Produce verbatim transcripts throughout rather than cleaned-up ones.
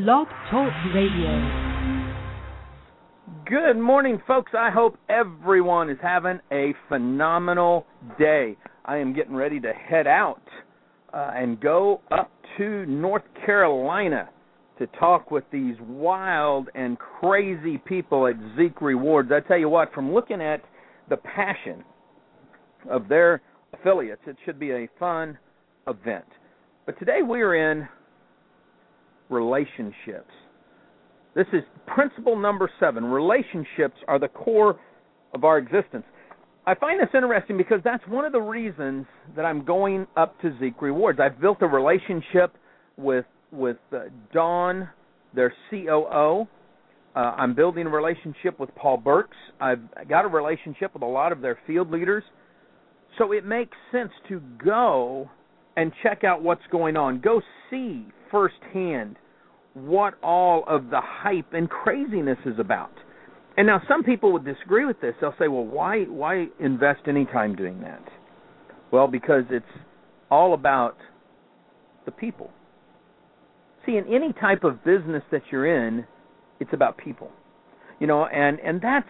Blog Talk Radio. Good morning, folks. I hope everyone is having a phenomenal day. I am getting ready to head out uh, and go up to North Carolina to talk with these wild and crazy people at Zeke Rewards. I tell you what, from looking at the passion of their affiliates, it should be a fun event. But today we're in relationships. This is principle number seven. Relationships are the core of our existence. I find this interesting because that's one of the reasons that I'm going up to Zeke Rewards. I've built a relationship with with uh, Dawn, their C O O. Uh, I'm building a relationship with Paul Burks. I've got a relationship with a lot of their field leaders. So it makes sense to go and check out what's going on. Go see firsthand what all of the hype and craziness is about. And now some people would disagree with this. They'll say, well, why why invest any time doing that? Well, because it's all about the people. See, in any type of business that you're in, it's about people. You know, and, and that's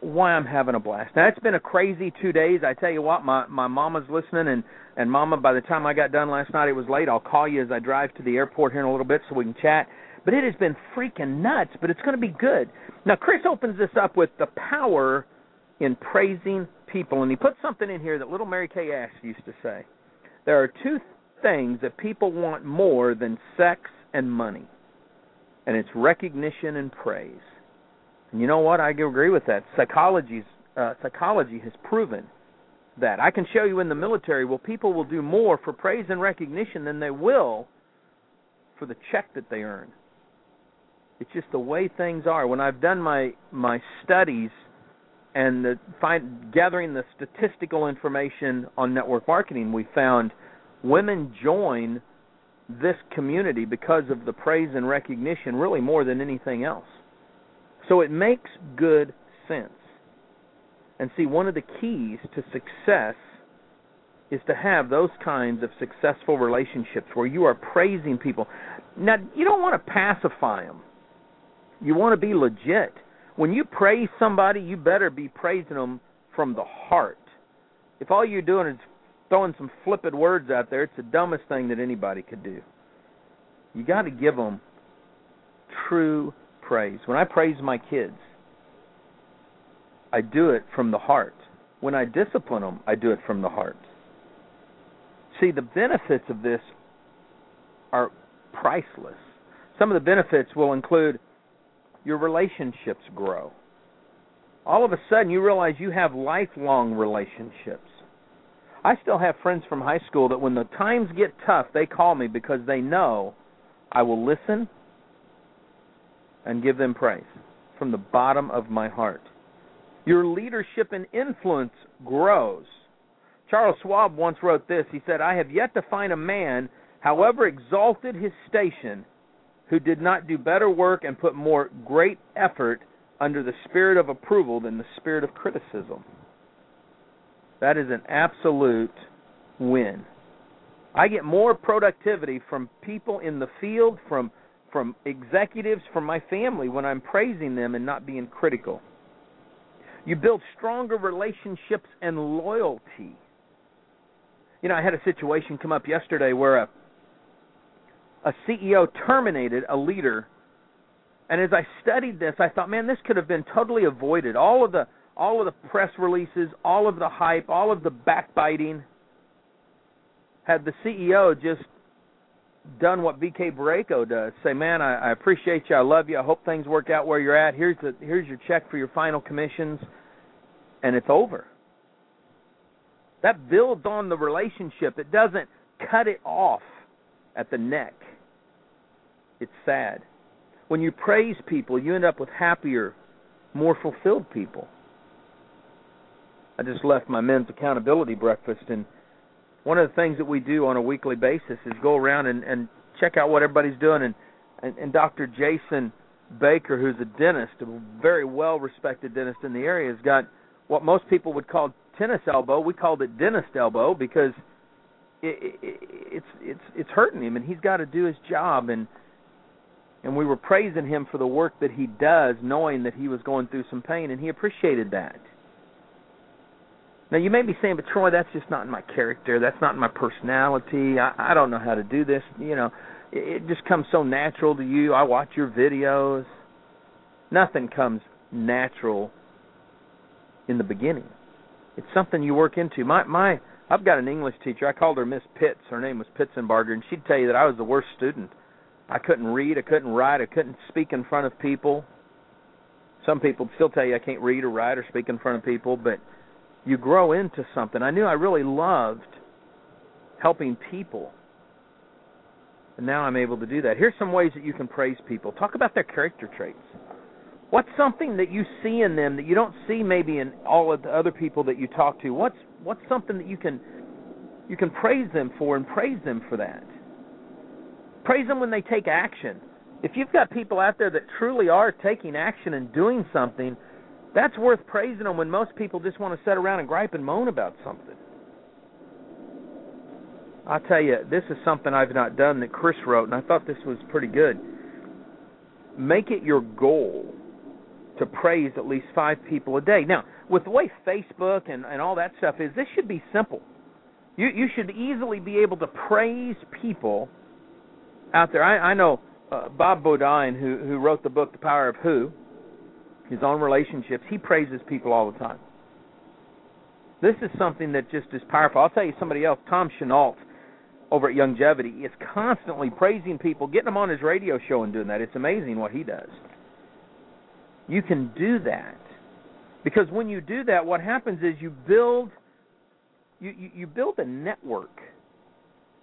why I'm having a blast. Now, it's been a crazy two days. I tell you what, my, my mama's listening, and, and Mama, by the time I got done last night, it was late. I'll call you as I drive to the airport here in a little bit so we can chat. But it has been freaking nuts, but it's going to be good. Now, Chris opens this up with the power in praising people, and he puts something in here that little Mary Kay Ash used to say. There are two things that people want more than sex and money, and it's recognition and praise. And you know what? I agree with that. Psychology's, uh, psychology has proven that. I can show you in the military, well, people will do more for praise and recognition than they will for the check that they earn. It's just the way things are. When I've done my, my studies and the find, gathering the statistical information on network marketing, we found women join this community because of the praise and recognition really more than anything else. So it makes good sense. And see, one of the keys to success is to have those kinds of successful relationships where you are praising people. Now, you don't want to pacify them. You want to be legit. When you praise somebody, you better be praising them from the heart. If all you're doing is throwing some flippant words out there, it's the dumbest thing that anybody could do. You got to give them true praise. When I praise my kids, I do it from the heart. When I discipline them, I do it from the heart. See, the benefits of this are priceless. Some of the benefits will include your relationships grow. All of a sudden, you realize you have lifelong relationships. I still have friends from high school that when the times get tough, they call me because they know I will listen and give them praise from the bottom of my heart. Your leadership and influence grows. Charles Schwab once wrote this. He said, I have yet to find a man, however exalted his station, who did not do better work and put more great effort under the spirit of approval than the spirit of criticism. That is an absolute win. I get more productivity from people in the field, from from executives, from my family, when I'm praising them and not being critical. You build stronger relationships and loyalty. You know, I had a situation come up yesterday where a, a C E O terminated a leader, and as I studied this, I thought, man, this could have been totally avoided. All of the, all of the press releases, all of the hype, all of the backbiting, had the C E O just done what B K Barako does. Say, man, I, I appreciate you. I love you. I hope things work out where you're at. Here's the here's your check for your final commissions, and it's over. That builds on the relationship. It doesn't cut it off at the neck. It's sad. When you praise people, you end up with happier, more fulfilled people. I just left my men's accountability breakfast, and one of the things that we do on a weekly basis is go around and, and check out what everybody's doing. And, and, and Doctor Jason Baker, who's a dentist, a very well-respected dentist in the area, has got what most people would call tennis elbow. We called it dentist elbow because it, it, it's it's it's hurting him, and he's got to do his job. And and we were praising him for the work that he does, knowing that he was going through some pain, and he appreciated that. Now, you may be saying, but Troy, that's just not in my character. That's not in my personality. I, I don't know how to do this. You know, it, it just comes so natural to you. I watch your videos. Nothing comes natural in the beginning. It's something you work into. My, my, I've got an English teacher. I called her Miss Pitts. Her name was Pittsenbarger, and she'd tell you that I was the worst student. I couldn't read. I couldn't write. I couldn't speak in front of people. Some people still tell you I can't read or write or speak in front of people, but you grow into something. I knew I really loved helping people, and now I'm able to do that. Here's some ways that you can praise people. Talk about their character traits. What's something that you see in them that you don't see maybe in all of the other people that you talk to? What's what's something that you can you can praise them for and praise them for that? Praise them when they take action. If you've got people out there that truly are taking action and doing something, that's worth praising them when most people just want to sit around and gripe and moan about something. I'll tell you, this is something I've not done that Chris wrote, and I thought this was pretty good. Make it your goal to praise at least five people a day. Now, with the way Facebook and, and all that stuff is, this should be simple. You, you should easily be able to praise people out there. I, I know uh, Bob Bodine, who, who wrote the book The Power of Who, his own relationships, he praises people all the time. This is something that just is powerful. I'll tell you somebody else, Tom Chenault over at Youngevity is constantly praising people, getting them on his radio show and doing that. It's amazing what he does. You can do that because when you do that, what happens is you build you, you, you build a network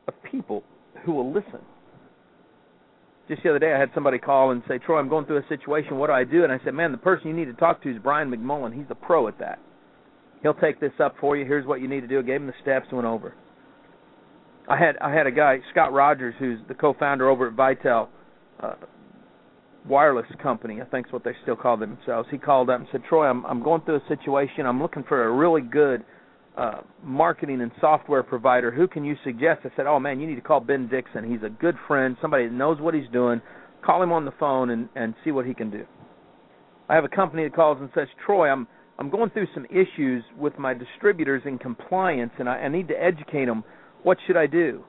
of people who will listen. Just the other day, I had somebody call and say, Troy, I'm going through a situation. What do I do? And I said, man, the person you need to talk to is Brian McMullen. He's a pro at that. He'll take this up for you. Here's what you need to do. I gave him the steps and went over. I had I had a guy, Scott Rogers, who's the co-founder over at ViTel, uh, wireless company, I think is what they still call themselves. He called up and said, Troy, I'm, I'm going through a situation. I'm looking for a really good uh, marketing and software provider. Who can you suggest? I said, oh, man, you need to call Ben Dixon. He's a good friend, somebody that knows what he's doing. Call him on the phone and, and see what he can do. I have a company that calls and says, Troy, I'm I'm going through some issues with my distributors in compliance, and I, I need to educate them. What should I do?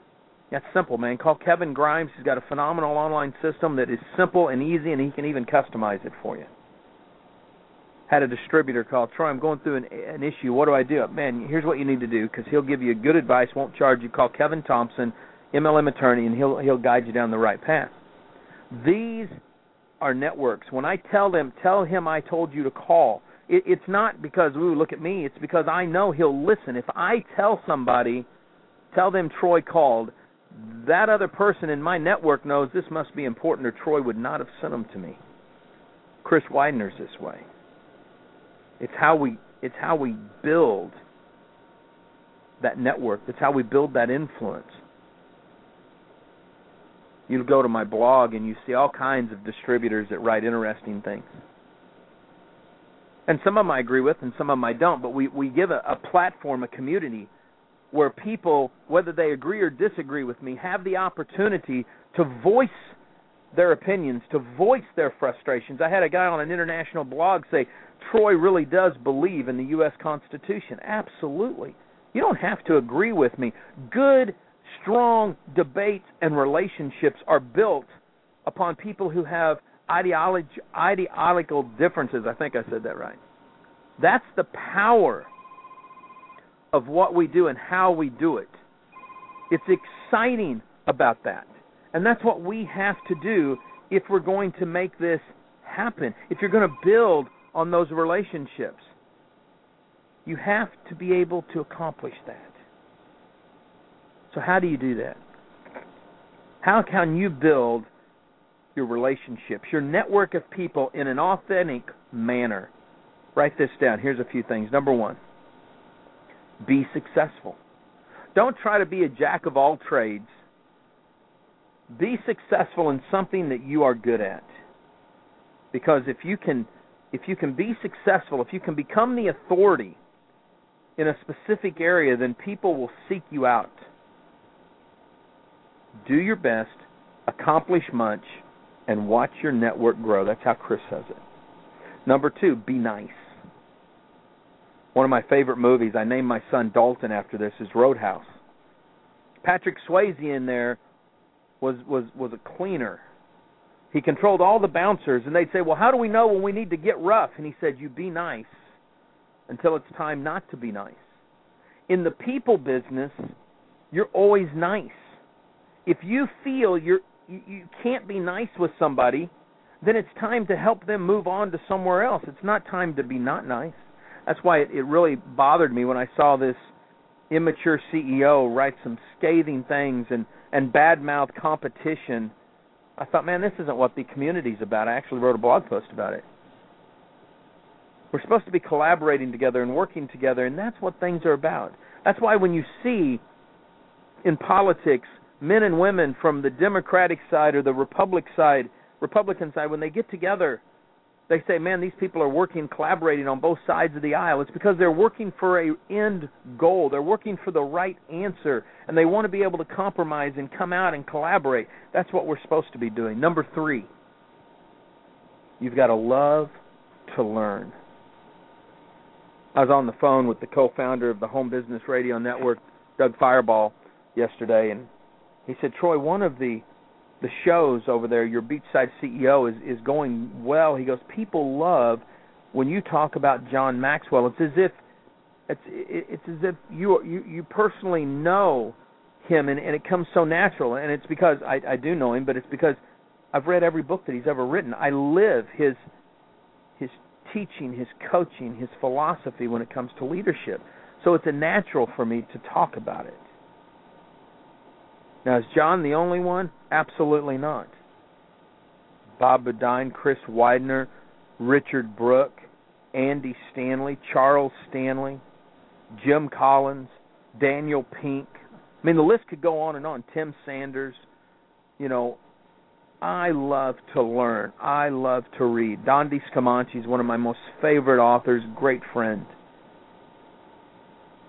That's simple, man. Call Kevin Grimes. He's got a phenomenal online system that is simple and easy, and he can even customize it for you. Had a distributor call, Troy, I'm going through an, an issue. What do I do? Man, here's what you need to do because he'll give you good advice, won't charge you. Call Kevin Thompson, M L M attorney, and he'll he'll guide you down the right path. These are networks. When I tell them, tell him I told you to call, it, it's not because, ooh, look at me. It's because I know he'll listen. If I tell somebody, tell them Troy called, that other person in my network knows this must be important or Troy would not have sent them to me. Chris Widener's this way. It's how we it's how we build that network. It's how we build that influence. You go to my blog and you see all kinds of distributors that write interesting things. And some of them I agree with and some of them I don't, but we, we give a, a platform, a community, where people, whether they agree or disagree with me, have the opportunity to voice their opinions, to voice their frustrations. I had a guy on an international blog say, Troy really does believe in the U S Constitution. Absolutely. You don't have to agree with me. Good, strong debates and relationships are built upon people who have ideology, ideological differences. I think I said that right. That's the power of what we do and how we do it. It's exciting about that. And that's what we have to do if we're going to make this happen. If you're going to build on those relationships, you have to be able to accomplish that. So how do you do that? How can you build your relationships, your network of people in an authentic manner? Write this down. Here's a few things. Number one, be successful. Don't try to be a jack of all trades. Be successful in something that you are good at. Because if you can if you can be successful, if you can become the authority in a specific area, then people will seek you out. Do your best, accomplish much, and watch your network grow. That's how Chris says it. Number two, be nice. One of my favorite movies, I named my son Dalton after this, is Roadhouse. Patrick Swayze in there was was was a cleaner. He controlled all the bouncers, and they'd say, well, how do we know when we need to get rough? And he said, you be nice until it's time not to be nice. In the people business, you're always nice. If you feel you're, you, you can't be nice with somebody, then it's time to help them move on to somewhere else. It's not time to be not nice. That's why it, it really bothered me when I saw this immature C E O write some scathing things and, and badmouth competition. I thought, man, this isn't what the community's about. I actually wrote a blog post about it. We're supposed to be collaborating together and working together, and that's what things are about. That's why when you see in politics men and women from the Democratic side or the Republic side, Republican side, when they get together, they say, man, these people are working, collaborating on both sides of the aisle. It's because they're working for an end goal. They're working for the right answer, and they want to be able to compromise and come out and collaborate. That's what we're supposed to be doing. Number three, you've got to love to learn. I was on the phone with the co-founder of the Home Business Radio Network, Doug Fireball, yesterday, and he said, Troy, one of the the shows over there, your Beachside C E O, is, is going well. He goes, people love when you talk about John Maxwell. It's as if it's it's as if you you, you personally know him, and, and it comes so natural. And it's because I, I do know him, but it's because I've read every book that he's ever written. I live his his teaching, his coaching, his philosophy when it comes to leadership. So it's a natural for me to talk about it. Now, is John the only one? Absolutely not. Bob Bodine, Chris Widener, Richard Brooke, Andy Stanley, Charles Stanley, Jim Collins, Daniel Pink. I mean, the list could go on and on. Tim Sanders. You know, I love to learn. I love to read. Dondi Scamanchi is one of my most favorite authors, great friend.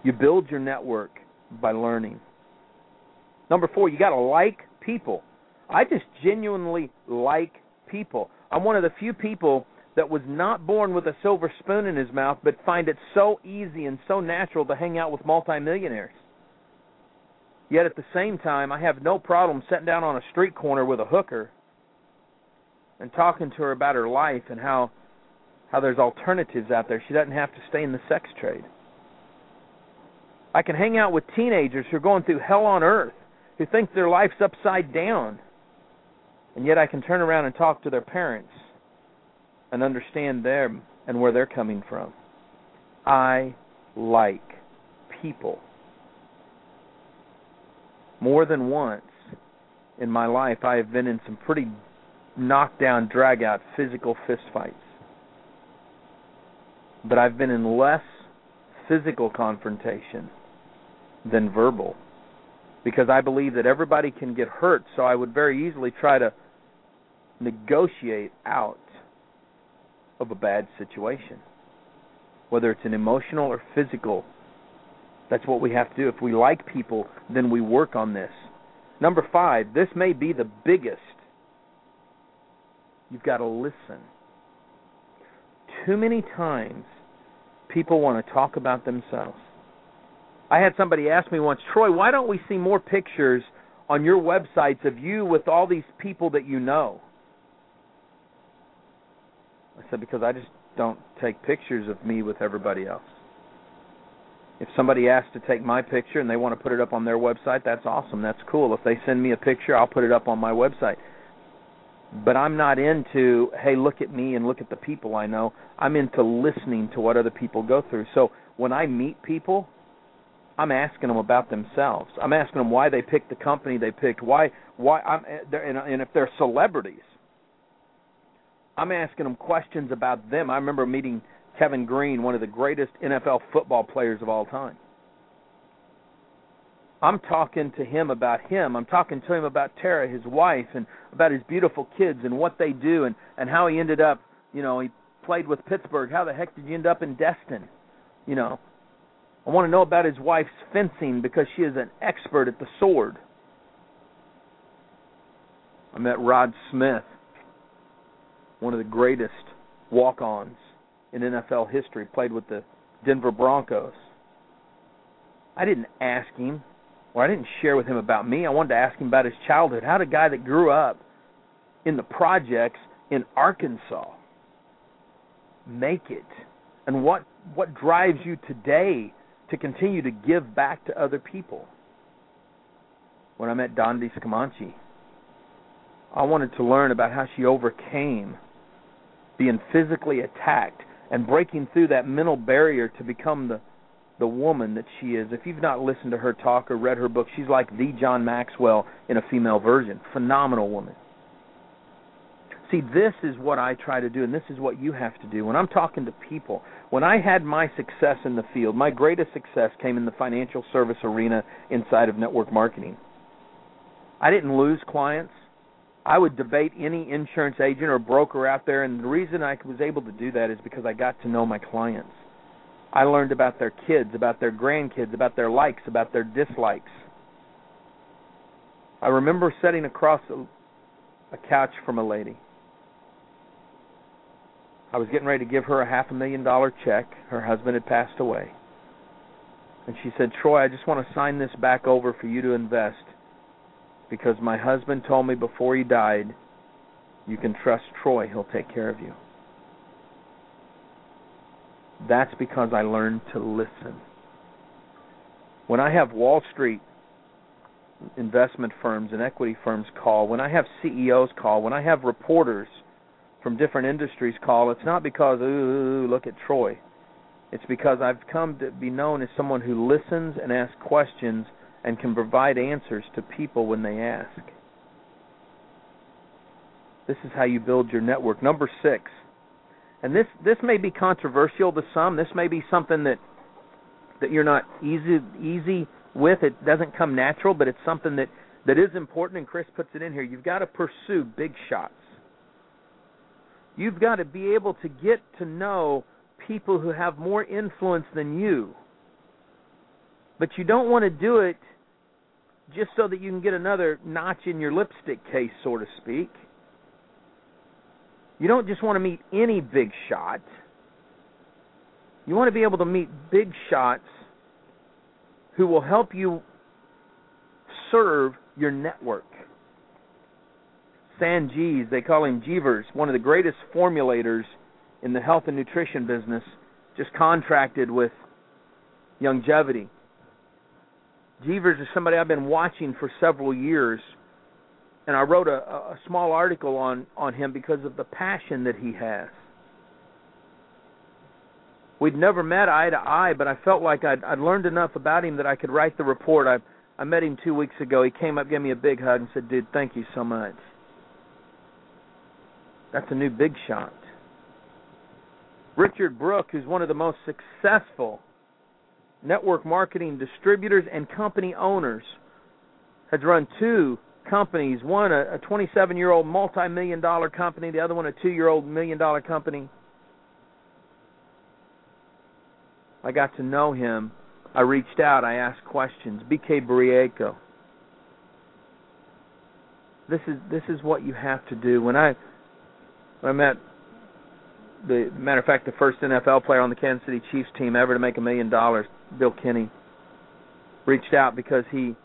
You build your network by learning. Number four, you got to like people. I just genuinely like people. I'm one of the few people that was not born with a silver spoon in his mouth, but find it so easy and so natural to hang out with multimillionaires. Yet at the same time, I have no problem sitting down on a street corner with a hooker and talking to her about her life and how how there's alternatives out there. She doesn't have to stay in the sex trade. I can hang out with teenagers who are going through hell on earth, who think their life's upside down, and yet I can turn around and talk to their parents and understand them and where they're coming from. I like people. More than once in my life, I have been in some pretty knockdown, drag-out, physical fistfights. But I've been in less physical confrontation than verbal, because I believe that everybody can get hurt, so I would very easily try to negotiate out of a bad situation, whether it's an emotional or physical. That's what we have to do. If we like people, then we work on this. Number five, this may be the biggest. You've got to listen. Too many times people want to talk about themselves. I had somebody ask me once, Troy, why don't we see more pictures on your websites of you with all these people that you know? I said, because I just don't take pictures of me with everybody else. If somebody asks to take my picture and they want to put it up on their website, that's awesome, that's cool. If they send me a picture, I'll put it up on my website. But I'm not into, hey, look at me and look at the people I know. I'm into listening to what other people go through. So when I meet people, I'm asking them about themselves. I'm asking them why they picked the company they picked, why, why, I'm, and if they're celebrities. I'm asking them questions about them. I remember meeting Kevin Green, one of the greatest N F L football players of all time. I'm talking to him about him. I'm talking to him about Tara, his wife, and about his beautiful kids and what they do and, and how he ended up, you know, he played with Pittsburgh. How the heck did you end up in Destin? You know, I want to know about his wife's fencing because she is an expert at the sword. I met Rod Smith one of the greatest walk-ons in N F L history, played with the Denver Broncos. I didn't ask him, or I didn't share with him about me. I wanted to ask him about his childhood. How did a guy that grew up in the projects in Arkansas make it? And what what drives you today to continue to give back to other people? When I met Dondi Scamanchi, I wanted to learn about how she overcame being physically attacked and breaking through that mental barrier to become the, the woman that she is. If you've not listened to her talk or read her book, she's like the John Maxwell in a female version. Phenomenal woman. See, this is what I try to do, and this is what you have to do. When I'm talking to people, when I had my success in the field, my greatest success came in the financial service arena inside of network marketing. I didn't lose clients. I would debate any insurance agent or broker out there, and the reason I was able to do that is because I got to know my clients. I learned about their kids, about their grandkids, about their likes, about their dislikes. I remember sitting across a, a couch from a lady. I was getting ready to give her a half a million dollar check. Her husband had passed away. And she said, "Troy, I just want to sign this back over for you to invest, because my husband told me before he died, you can trust Troy, he'll take care of you." That's because I learned to listen. When I have Wall Street investment firms and equity firms call, when I have C E Os call, when I have reporters from different industries call, it's not because, ooh, look at Troy. It's because I've come to be known as someone who listens and asks questions and can provide answers to people when they ask. This is how you build your network. Number six, and this, this may be controversial to some. This may be something that that you're not easy easy with. It doesn't come natural, but it's something that, that is important, and Chris puts it in here. You've got to pursue big shots. You've got to be able to get to know people who have more influence than you. But you don't want to do it just so that you can get another notch in your lipstick case, so to speak. You don't just want to meet any big shot. You want to be able to meet big shots who will help you serve your network. Sanjeeves, they call him Jeevers, one of the greatest formulators in the health and nutrition business, just contracted with Youngevity. Jeevers is somebody I've been watching for several years, and I wrote a, a small article on, on him because of the passion that he has. We'd never met eye to eye, but I felt like I'd, I'd learned enough about him that I could write the report. I I met him two weeks ago. He came up, gave me a big hug, and said, "Dude, thank you so much." That's a new big shot. Richard Brooke, who's one of the most successful network marketing distributors and company owners, has run two companies, one a twenty-seven-year-old multi-million dollar company, the other one a two-year-old million dollar company. I got to know him. I reached out. I asked questions. B K Barako. This is this is what you have to do. When I when I met, the matter of fact, the first N F L player on the Kansas City Chiefs team ever to make a million dollars, Bill Kenney, reached out because he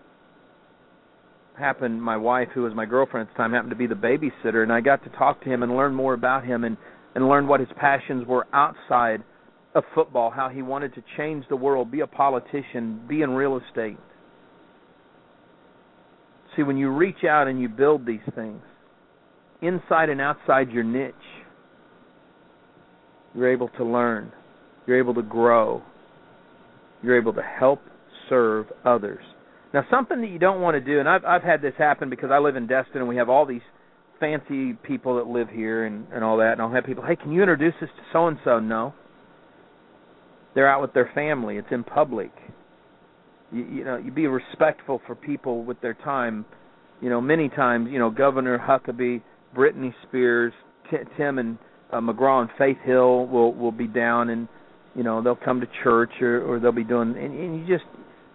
happened, my wife, who was my girlfriend at the time, happened to be the babysitter, and I got to talk to him and learn more about him and, and learn what his passions were outside of football, how he wanted to change the world, be a politician, be in real estate. See, when you reach out and you build these things, inside and outside your niche, you're able to learn. You're able to grow. You're able to help serve others. Now, something that you don't want to do, and I've, I've had this happen because I live in Destin, and we have all these fancy people that live here and, and all that, and I'll have people, "Hey, can you introduce us to so-and-so?" No. They're out with their family. It's in public. You, you know, you be respectful for people with their time. You know, many times, you know, Governor Huckabee, Britney Spears, T- Tim and Uh, McGraw and Faith Hill will, will be down, and you know they'll come to church, or, or they'll be doing, and, and you just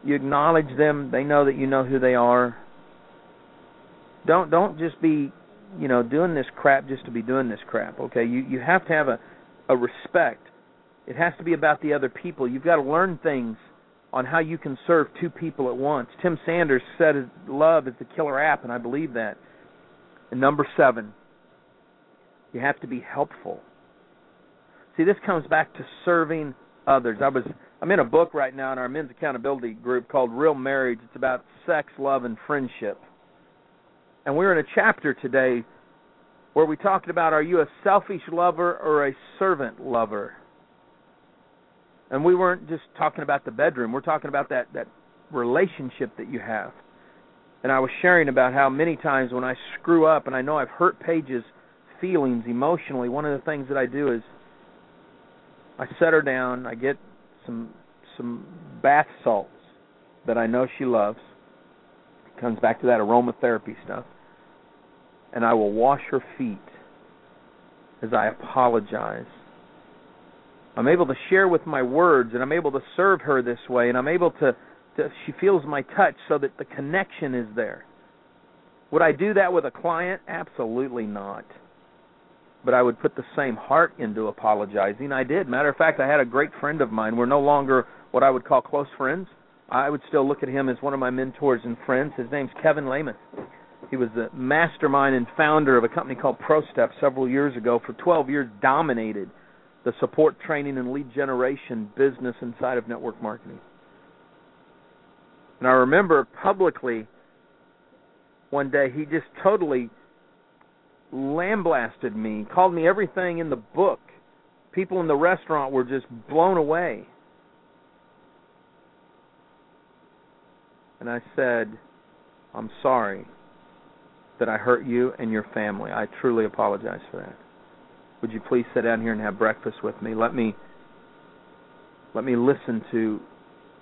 you acknowledge them. They know that you know who they are. Don't don't just be you know, doing this crap just to be doing this crap, okay? You you have to have a, a respect. It has to be about the other people. You've got to learn things on how you can serve two people at once. Tim Sanders said love is the killer app, and I believe that. And number seven, you have to be helpful. See, this comes back to serving others. I was, I'm in a book right now in our men's accountability group called Real Marriage. It's about sex, love, and friendship. And we're in a chapter today where we talked about, are you a selfish lover or a servant lover? And we weren't just talking about the bedroom. We're talking about that, that relationship that you have. And I was sharing about how many times when I screw up, and I know I've hurt Paige's feelings emotionally, one of the things that I do is I set her down. I get some some bath salts that I know she loves. It comes back to that aromatherapy stuff. And I will wash her feet as I apologize. I'm able to share with my words, and I'm able to serve her this way, and I'm able to, to, she feels my touch so that the connection is there. Would I do that with a client? Absolutely not. But I would put the same heart into apologizing. I did. Matter of fact, I had a great friend of mine. We're no longer what I would call close friends. I would still look at him as one of my mentors and friends. His name's Kevin Lehman. He was the mastermind and founder of a company called ProStep several years ago. For twelve years, dominated the support, training, and lead generation business inside of network marketing. And I remember publicly one day he just totally lambasted me, called me everything in the book. People in the restaurant were just blown away. And I said, I'm sorry that I hurt you and your family. I truly apologize for that. Would you please sit down here and have breakfast with me? Let me let me listen to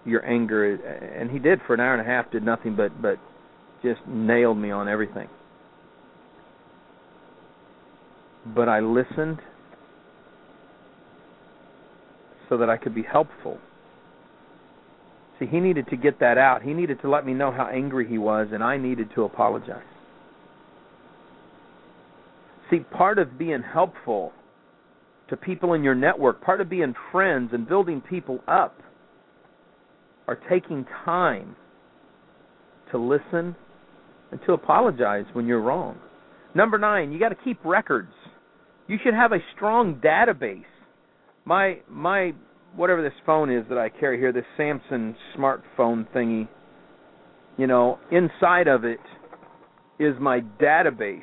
your anger. And he did for an hour and a half, did nothing but, but just nailed me on everything. But I listened so that I could be helpful. See, he needed to get that out. He needed to let me know how angry he was, and I needed to apologize. See, part of being helpful to people in your network, part of being friends and building people up, are taking time to listen and to apologize when you're wrong. Number nine, you got to keep records. You should have a strong database. My my whatever this phone is that I carry here, this Samsung smartphone thingy, you know, inside of it is my database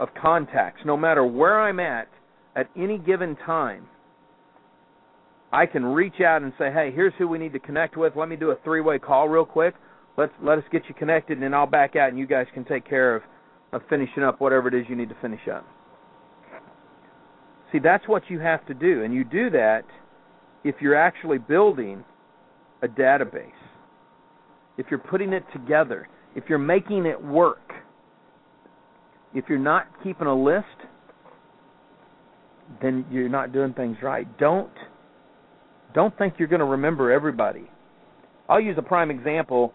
of contacts. No matter where I'm at, at any given time, I can reach out and say, hey, here's who we need to connect with. Let me do a three-way call real quick. Let's, let us get you connected, and then I'll back out, and you guys can take care of, of finishing up whatever it is you need to finish up. See, that's what you have to do, and you do that if you're actually building a database, if you're putting it together, if you're making it work. If you're not keeping a list, then you're not doing things right. Don't, don't think you're going to remember everybody. I'll use a prime example,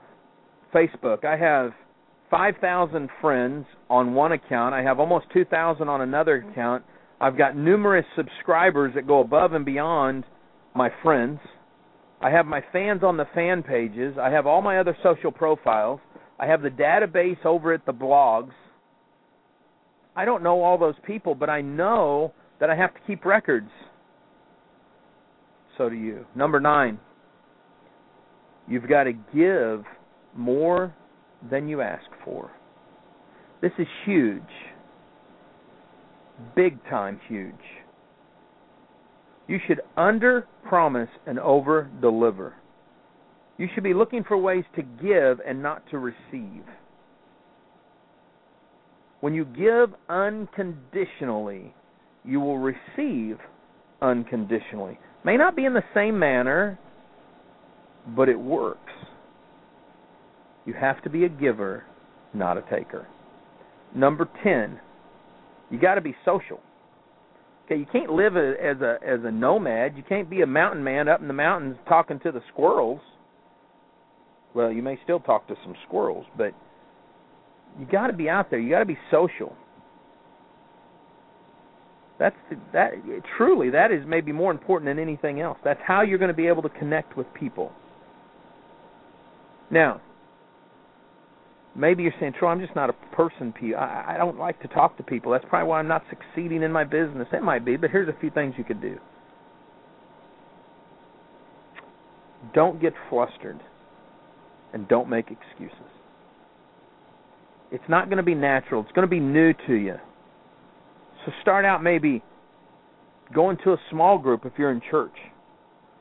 Facebook. I have five thousand friends on one account. I have almost two thousand on another account. I've got numerous subscribers that go above and beyond my friends. I have my fans on the fan pages. I have all my other social profiles. I have the database over at the blogs. I don't know all those people, but I know that I have to keep records. So do you. Number nine, you've got to give more than you ask for. This is huge. Big time huge. You should under-promise and over-deliver. You should be looking for ways to give and not to receive. When you give unconditionally, you will receive unconditionally. May not be in the same manner, but it works. You have to be a giver, not a taker. Number ten, you got to be social. Okay, you can't live as a as a nomad. You can't be a mountain man up in the mountains talking to the squirrels. Well, you may still talk to some squirrels, but you got to be out there. You got to be social. That's that. Truly, that is maybe more important than anything else. That's how you're going to be able to connect with people. Now, maybe you're saying, "Troy, I'm just not a person. I, I don't like to talk to people. That's probably why I'm not succeeding in my business." It might be, but here's a few things you could do. Don't get flustered, and don't make excuses. It's not going to be natural. It's going to be new to you. So start out maybe going to a small group if you're in church.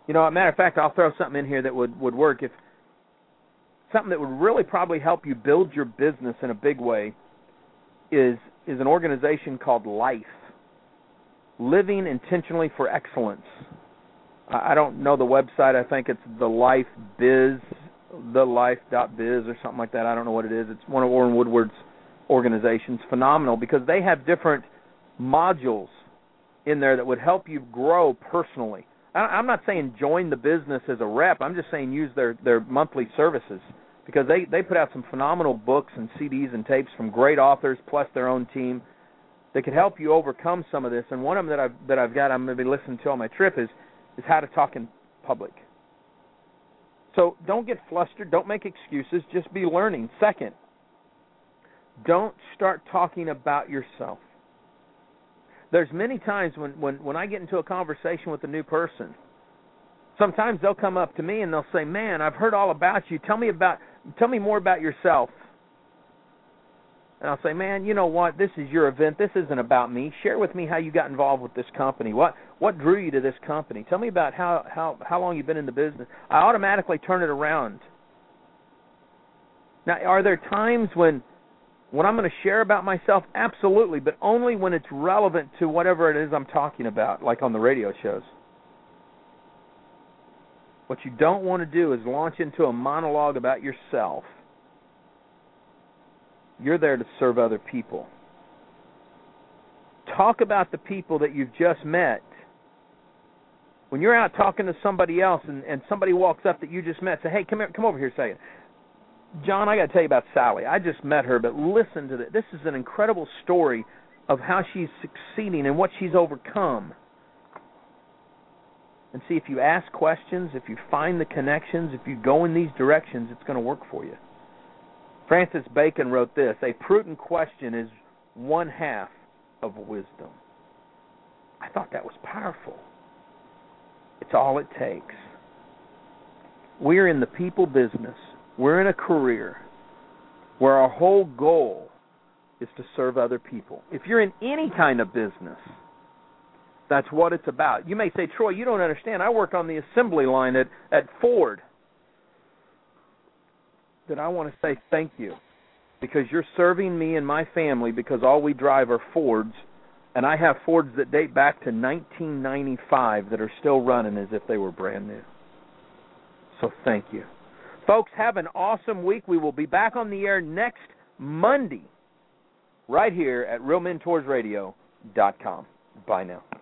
You know, as a matter of fact, I'll throw something in here that would, would work. If something that would really probably help you build your business in a big way is is an organization called Life, Living Intentionally for Excellence. I don't know the website. I think it's the Life Biz, the life dot biz or something like that. I don't know what it is. It's one of Warren Woodward's organizations. Phenomenal, because they have different modules in there that would help you grow personally. I'm not saying join the business as a rep. I'm just saying use their, their monthly services, because they, they put out some phenomenal books and C Ds and tapes from great authors plus their own team that could help you overcome some of this. And one of them that I've, that I've got I'm going to be listening to on my trip is is how to talk in public. So don't get flustered. Don't make excuses. Just be learning. Second, don't start talking about yourself. There's many times when, when, when I get into a conversation with a new person, sometimes they'll come up to me and they'll say, "Man, I've heard all about you. Tell me about, tell me more about yourself." And I'll say, "Man, you know what? This is your event. This isn't about me. Share with me how you got involved with this company. What what drew you to this company? Tell me about how, how, how long you've been in the business." I automatically turn it around. Now, are there times when What I'm going to share about myself? Absolutely, but only when it's relevant to whatever it is I'm talking about, like on the radio shows. What you don't want to do is launch into a monologue about yourself. You're there to serve other people. Talk about the people that you've just met. When you're out talking to somebody else and, and somebody walks up that you just met, say, "Hey, come here, come over here a second. John, I got to tell you about Sally. I just met her, but listen to this. This is an incredible story of how she's succeeding and what she's overcome." And see, if you ask questions, if you find the connections, if you go in these directions, it's going to work for you. Francis Bacon wrote this: "A prudent question is one half of wisdom." I thought that was powerful. It's all it takes. We're in the people business. We're in a career where our whole goal is to serve other people. If you're in any kind of business, that's what it's about. You may say, "Troy, you don't understand. I work on the assembly line at, at Ford." Then I want to say thank you, because you're serving me and my family, because all we drive are Fords, and I have Fords that date back to nineteen ninety-five that are still running as if they were brand new. So thank you. Folks, have an awesome week. We will be back on the air next Monday right here at real mentors radio dot com. Bye now.